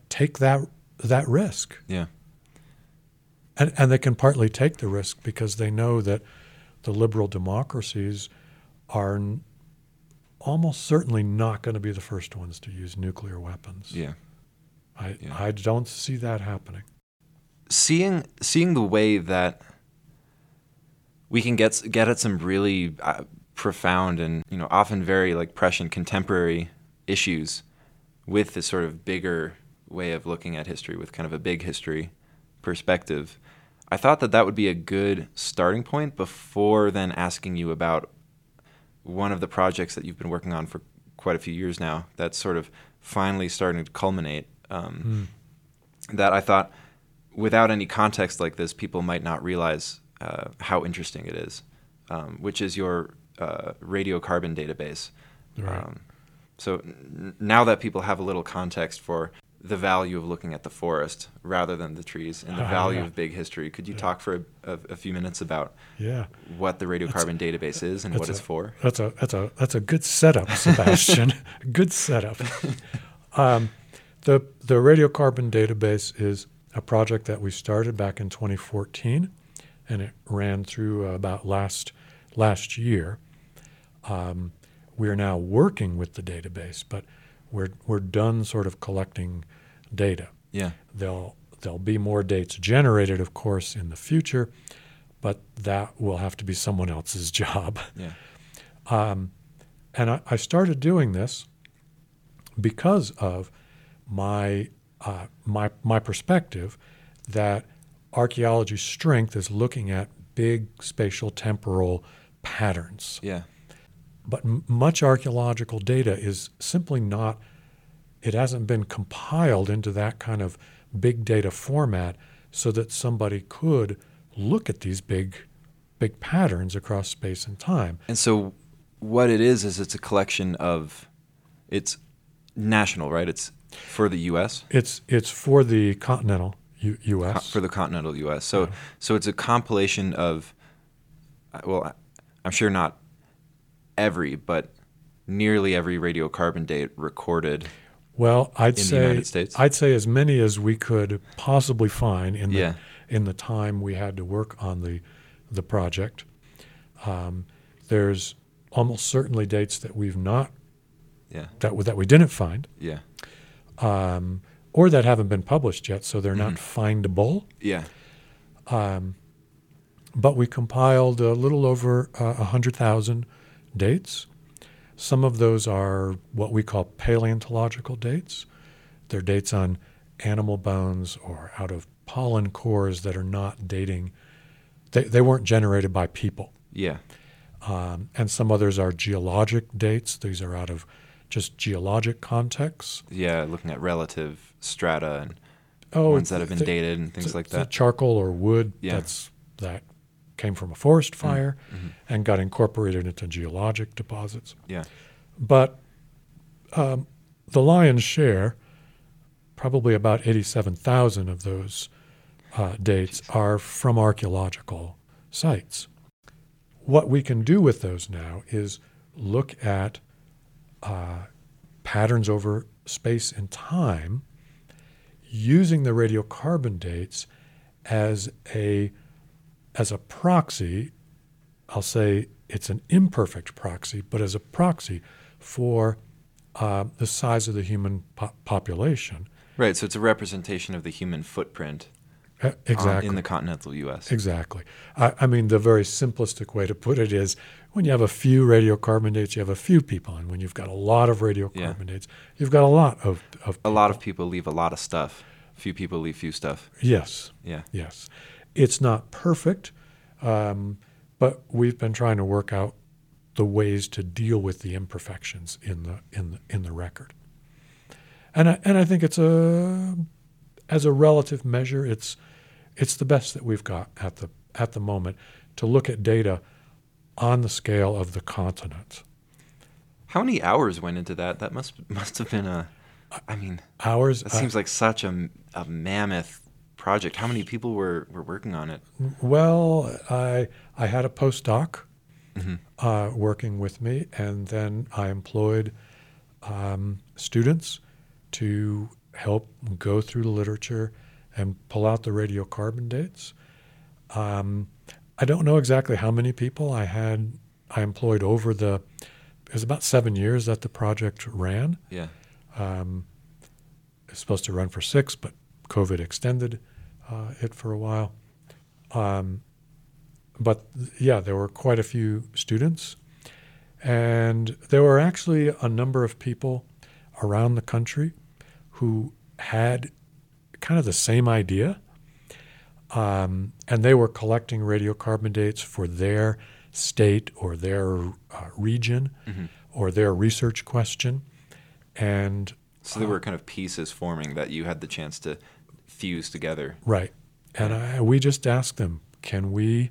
take that risk. Yeah. And they can partly take the risk because they know that the liberal democracies are almost certainly not going to be the first ones to use nuclear weapons. Yeah. I don't see that happening. Seeing the way that we can get at some really profound and, you know, often very like prescient contemporary issues with this sort of bigger way of looking at history, with kind of a big history perspective, I thought that that would be a good starting point before then asking you about one of the projects that you've been working on for quite a few years now that's sort of finally starting to culminate, that I thought without any context like this, people might not realize how interesting it is, which is your radiocarbon database. Right. So now that people have a little context for the value of looking at the forest rather than the trees and the value of big history, could you talk for a few minutes about what the radiocarbon database is and what it's for? That's a good setup, Sebastian. Good setup. The radiocarbon database is a project that we started back in 2014, and it ran through about last year. We are now working with the database, but we're done sort of collecting data. Yeah. There'll be more dates generated, of course, in the future, but that will have to be someone else's job. Yeah. And I started doing this because of my perspective that archaeology's strength is looking at big spatial temporal patterns. Yeah. But much archaeological data is simply not, it hasn't been compiled into that kind of big data format so that somebody could look at these big patterns across space and time. And so what it is it's a collection of, it's national, right? It's for the U.S.? It's for the continental U.S. For the continental U.S. So it's a compilation of, well, I'm sure not every, but nearly every radiocarbon date recorded the United States. I'd say as many as we could possibly find in the time we had to work on the project. There's almost certainly dates that we've not that we didn't find. Yeah. Or that haven't been published yet, so they're not findable. Yeah. But we compiled a little over 100,000 dates. Some of those are what we call paleontological dates. They're dates on animal bones or out of pollen cores that are not dating. They weren't generated by people. Yeah. And some others are geologic dates. These are out of just geologic contexts. Yeah, looking at relative strata and ones that have been dated and things like that. Charcoal or wood that came from a forest fire and got incorporated into geologic deposits. Yeah. But the lion's share, probably about 87,000 of those dates are from archaeological sites. What we can do with those now is look at patterns over space and time using the radiocarbon dates as a proxy. I'll say it's an imperfect proxy, but as a proxy for the size of the human population. Right, so it's a representation of the human footprint in the continental U.S. Exactly. I mean, the very simplistic way to put it is when you have a few radiocarbon dates, you have a few people, and when you've got a lot of radiocarbon dates, you've got a lot of people. A lot of people leave a lot of stuff. Few people leave few stuff. Yes. Yeah. Yes. It's not perfect, but we've been trying to work out the ways to deal with the imperfections in the record. And I think it's as a relative measure, it's the best that we've got at the moment to look at data on the scale of the continent. How many hours went into that? That must have been hours. That seems like such a mammoth project. How many people were working on it? Well, I had a postdoc working with me, and then I employed students to help go through the literature and pull out the radiocarbon dates. I don't know exactly how many people I employed over it was about 7 years that the project ran. Yeah. It was supposed to run for 6, but COVID extended it for a while. But there were quite a few students, and there were actually a number of people around the country who had kind of the same idea. And they were collecting radiocarbon dates for their state or their region mm-hmm. or their research question. And so there were kind of pieces forming that you had the chance to fuse together. Right. And we just asked them, can we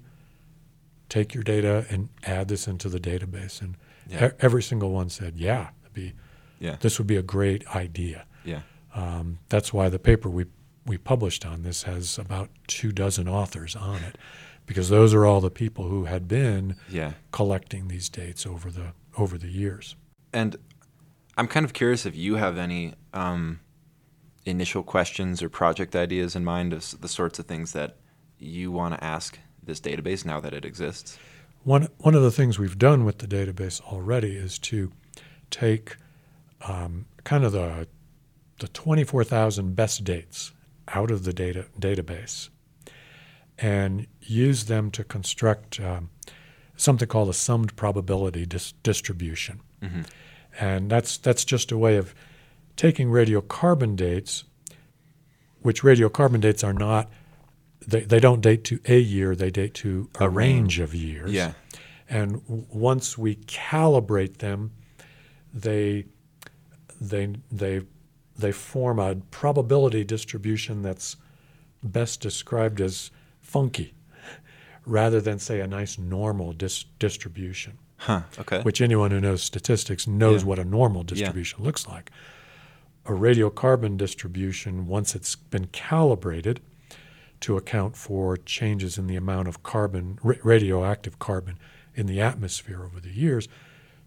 take your data and add this into the database? And every single one said, this would be a great idea. Yeah. That's why the paper we published on this has about 24 authors on it, because those are all the people who had been collecting these dates over the years. And I'm kind of curious if you have any initial questions or project ideas in mind of the sorts of things that you want to ask this database now that it exists. One of the things we've done with the database already is to take kind of the 24,000 best dates out of the database and use them to construct something called a summed probability distribution. Mm-hmm. And that's just a way of taking radiocarbon dates, which radiocarbon dates are not, they don't date to a year, they date to a range of years. Yeah. And once we calibrate them, they form a probability distribution that's best described as funky, rather than, say, a nice normal distribution. Huh, okay. Which anyone who knows statistics knows what a normal distribution looks like. A radiocarbon distribution, once it's been calibrated to account for changes in the amount of carbon, radioactive carbon in the atmosphere over the years,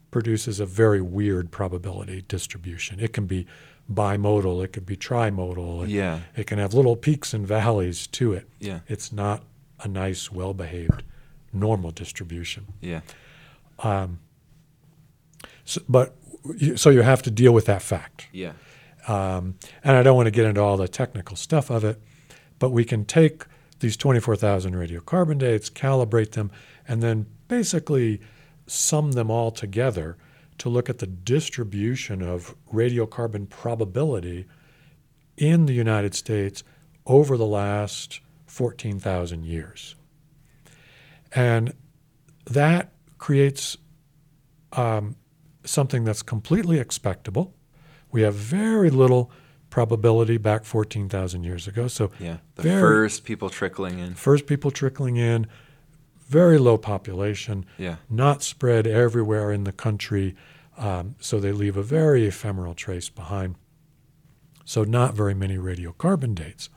produces a very weird probability distribution. It can be bimodal, it could be trimodal. It can have little peaks and valleys to it. Yeah. It's not a nice, well-behaved normal distribution. Yeah. So you have to deal with that fact. Yeah. And I don't want to get into all the technical stuff of it, but we can take these 24,000 radiocarbon dates, calibrate them, and then basically sum them all together to look at the distribution of radiocarbon probability in the United States over the last 14,000 years. And that creates something that's completely expectable. We have very little probability back 14,000 years ago. So First people trickling in, very low population, not spread everywhere in the country, so they leave a very ephemeral trace behind. So not very many radiocarbon dates,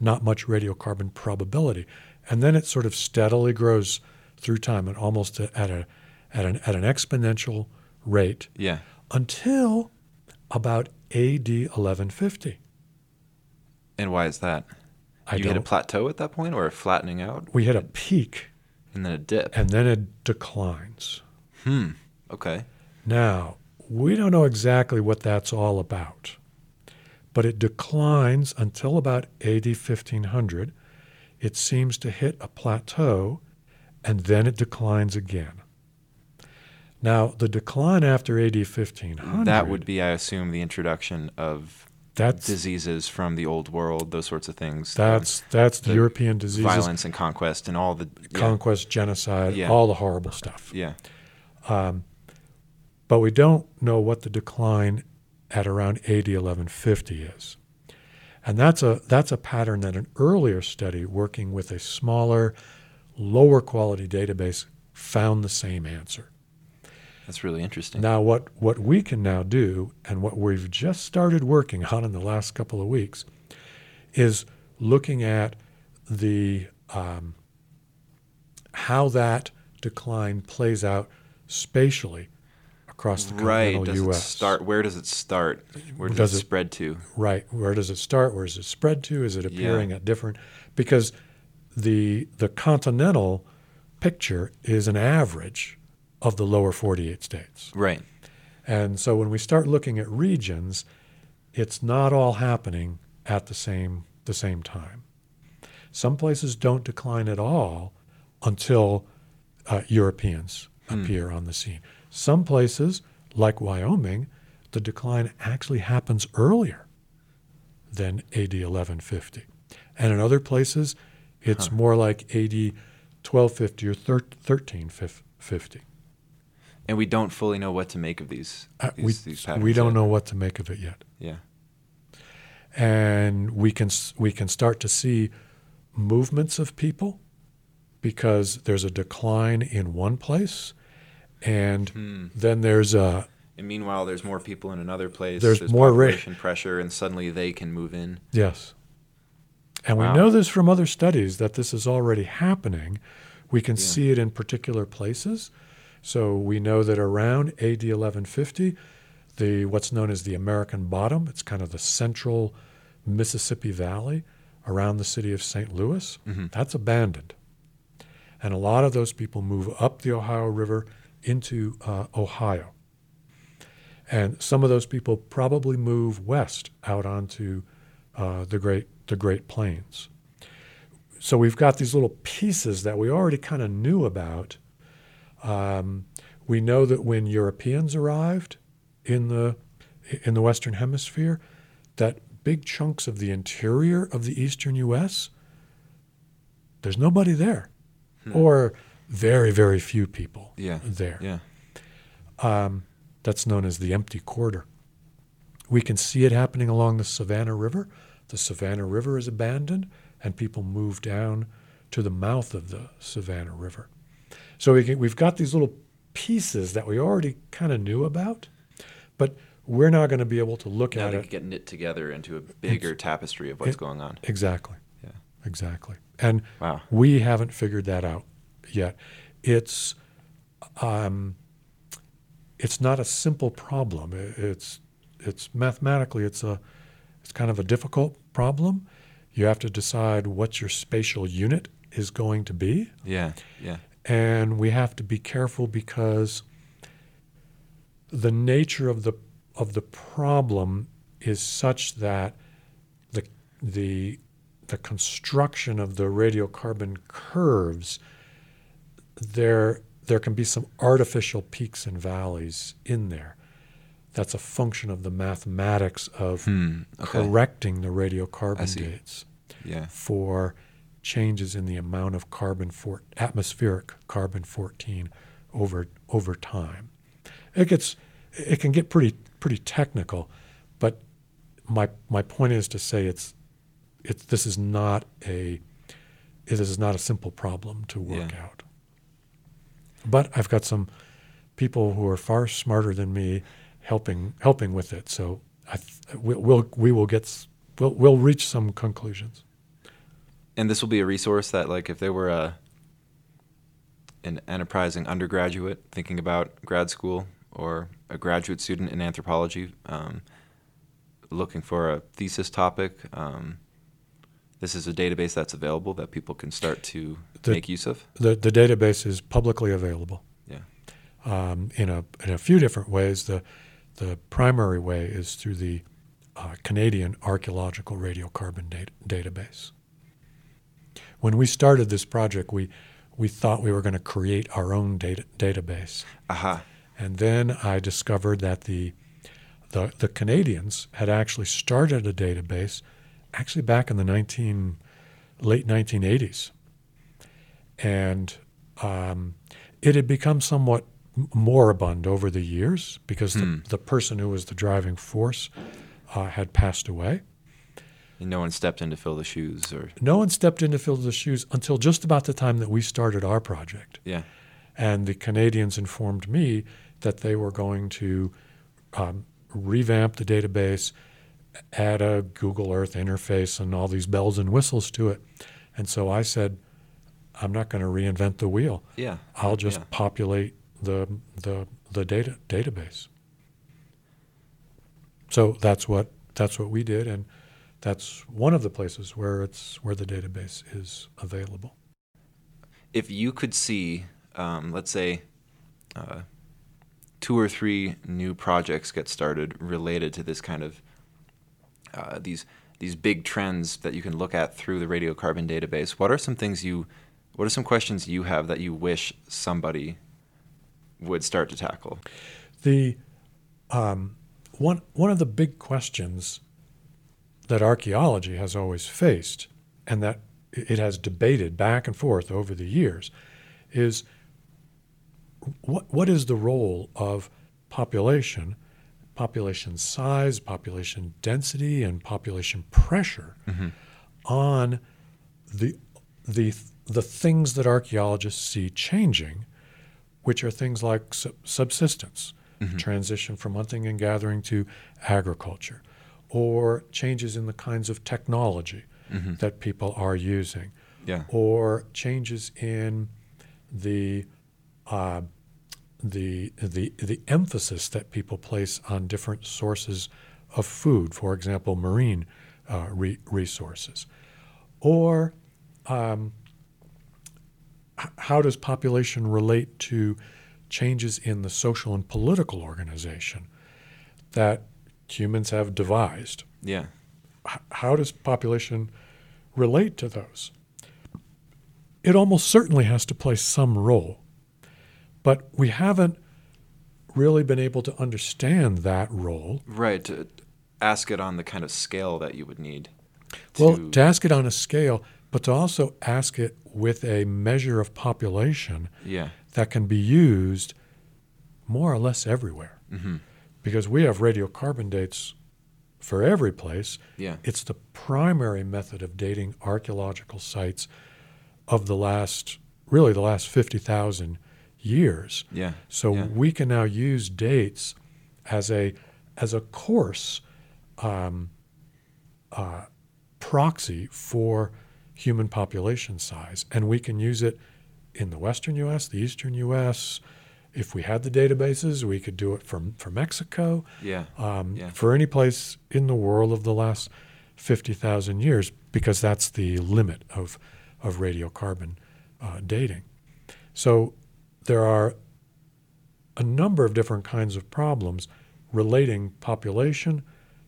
not much radiocarbon probability. And then it sort of steadily grows through time and almost at an exponential rate until about AD 1150. And why is that? You hit a plateau at that point or a flattening out? We hit a peak. And then a dip. And then it declines. Okay. Now, we don't know exactly what that's all about, but it declines until about AD 1500. It seems to hit a plateau, and then it declines again. Now, the decline after AD 1500... That would be, I assume, the introduction of diseases from the old world, those sorts of things. That's the European diseases. Violence and conquest and all the... Conquest, genocide, all the horrible stuff. Yeah. But we don't know what the decline at around AD 1150 is. And that's a pattern that an earlier study working with a smaller, lower quality database found the same answer. That's really interesting. Now, what we can now do and what we've just started working on in the last couple of weeks is looking at the how that decline plays out spatially across the continental U.S. Where does it start? Where does it spread to? Right. Where does it start? Where does it spread to? Is it appearing at different? Because the continental picture is an average of the lower 48 states. Right. And so when we start looking at regions, it's not all happening at the same time. Some places don't decline at all until Europeans appear on the scene. Some places, like Wyoming, the decline actually happens earlier than AD 1150. And in other places, It's more like AD 1250 or 1350. And we don't fully know what to make of these patterns. We don't know what to make of it yet. Yeah. And we can start to see movements of people because there's a decline in one place, and then there's a. And meanwhile, there's more people in another place. There's more population pressure, and suddenly they can move in. Yes. And we know this from other studies that this is already happening. We can see it in particular places. So we know that around AD 1150, what's known as the American Bottom, it's kind of the central Mississippi Valley around the city of St. Louis, that's abandoned. And a lot of those people move up the Ohio River into Ohio. And some of those people probably move west out onto the Great Plains. So we've got these little pieces that we already kind of knew about. We know that when Europeans arrived in the Western Hemisphere, that big chunks of the interior of the eastern U.S., there's nobody there, or very, very few people there. Yeah. That's known as the empty quarter. We can see it happening along the Savannah River. The Savannah River is abandoned, and people move down to the mouth of the Savannah River. So we've got these little pieces that we already kind of knew about, but we're not going to be able to look at it. Now they get knit together into a bigger tapestry of what's going on. Exactly. Yeah. Exactly. And we haven't figured that out yet. It's not a simple problem. It's mathematically it's kind of a difficult problem. You have to decide what your spatial unit is going to be. Yeah, yeah. And we have to be careful because the nature of the problem is such that the construction of the radiocarbon curves, there can be some artificial peaks and valleys in there. That's a function of the mathematics of correcting the radiocarbon dates for changes in the amount of atmospheric carbon-14 over time. It can get pretty technical, but my point is to say this is not a simple problem to work out. But I've got some people who are far smarter than me helping with it. So we'll reach some conclusions. And this will be a resource that, like, if there were an enterprising undergraduate thinking about grad school or a graduate student in anthropology looking for a thesis topic, this is a database that's available that people can start to make use of? The database is publicly available. Yeah. In a few different ways. The primary way is through the Canadian Archaeological Radiocarbon Database. When we started this project, we thought we were going to create our own database. And then I discovered that the Canadians had actually started a database actually back in the late 1980s. And it had become somewhat moribund over the years because the person who was the driving force had passed away. And no one stepped in to fill the shoes? No one stepped in to fill the shoes until just about the time that we started our project. Yeah. And the Canadians informed me that they were going to revamp the database, add a Google Earth interface and all these bells and whistles to it. And so I said, I'm not going to reinvent the wheel. Yeah. I'll just populate the database. So that's what we did, and that's one of the places where the database is available. If you could see, let's say, 2 or 3 new projects get started related to this kind of these big trends that you can look at through the radiocarbon database, what are some questions you have that you wish somebody would start to tackle? The one of the big questions that archaeology has always faced, and that it has debated back and forth over the years is what is the role of population, population size, population density, and population pressure mm-hmm. on the things that archaeologists see changing, which are things like subsistence, mm-hmm. transition from hunting and gathering to agriculture, or changes in the kinds of technology mm-hmm. that people are using, yeah. or changes in the emphasis that people place on different sources of food, for example, marine resources, or how does population relate to changes in the social and political organization that humans have devised? Yeah. How does population relate to those? It almost certainly has to play some role, but we haven't really been able to understand that role. Right, to ask it on the kind of scale that you would need. Well, to ask it on a scale, but to also ask it with a measure of population yeah. that can be used more or less everywhere. Mm-hmm. Because we have radiocarbon dates for every place. Yeah. It's the primary method of dating archaeological sites of the last 50,000 years. Yeah. So yeah. we can now use dates as a coarse proxy for human population size. And we can use it in the western U.S., the eastern U.S. If we had the databases, we could do it for Mexico, yeah. For any place in the world of the last 50,000 years, because that's the limit of radiocarbon dating. So there are a number of different kinds of problems relating population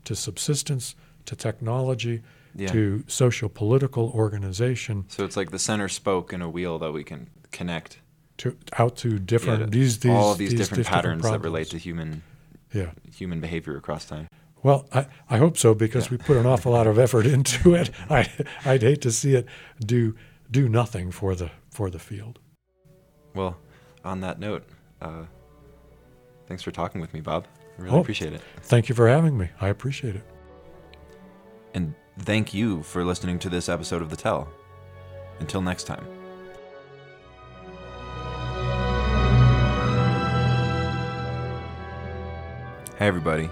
to subsistence, to technology, yeah. to social-political organization. So it's like the center spoke in a wheel that we can connect out to different these different patterns that relate to human behavior across time. Well, I hope so, because we put an awful lot of effort into it. I'd hate to see it do nothing for the field. Well, on that note, thanks for talking with me, Bob. I really appreciate it. Thank you for having me. I appreciate it. And thank you for listening to this episode of The Tell. Until next time. Hey everybody,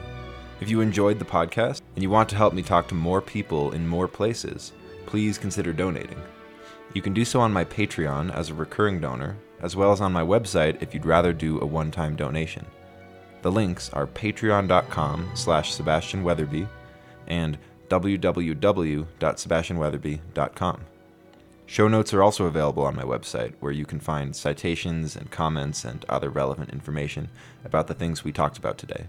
if you enjoyed the podcast and you want to help me talk to more people in more places, please consider donating. You can do so on my Patreon as a recurring donor, as well as on my website if you'd rather do a one-time donation. The links are patreon.com/Sebastian Weatherby and www.sebastianweatherby.com. Show notes are also available on my website, where you can find citations and comments and other relevant information about the things we talked about today.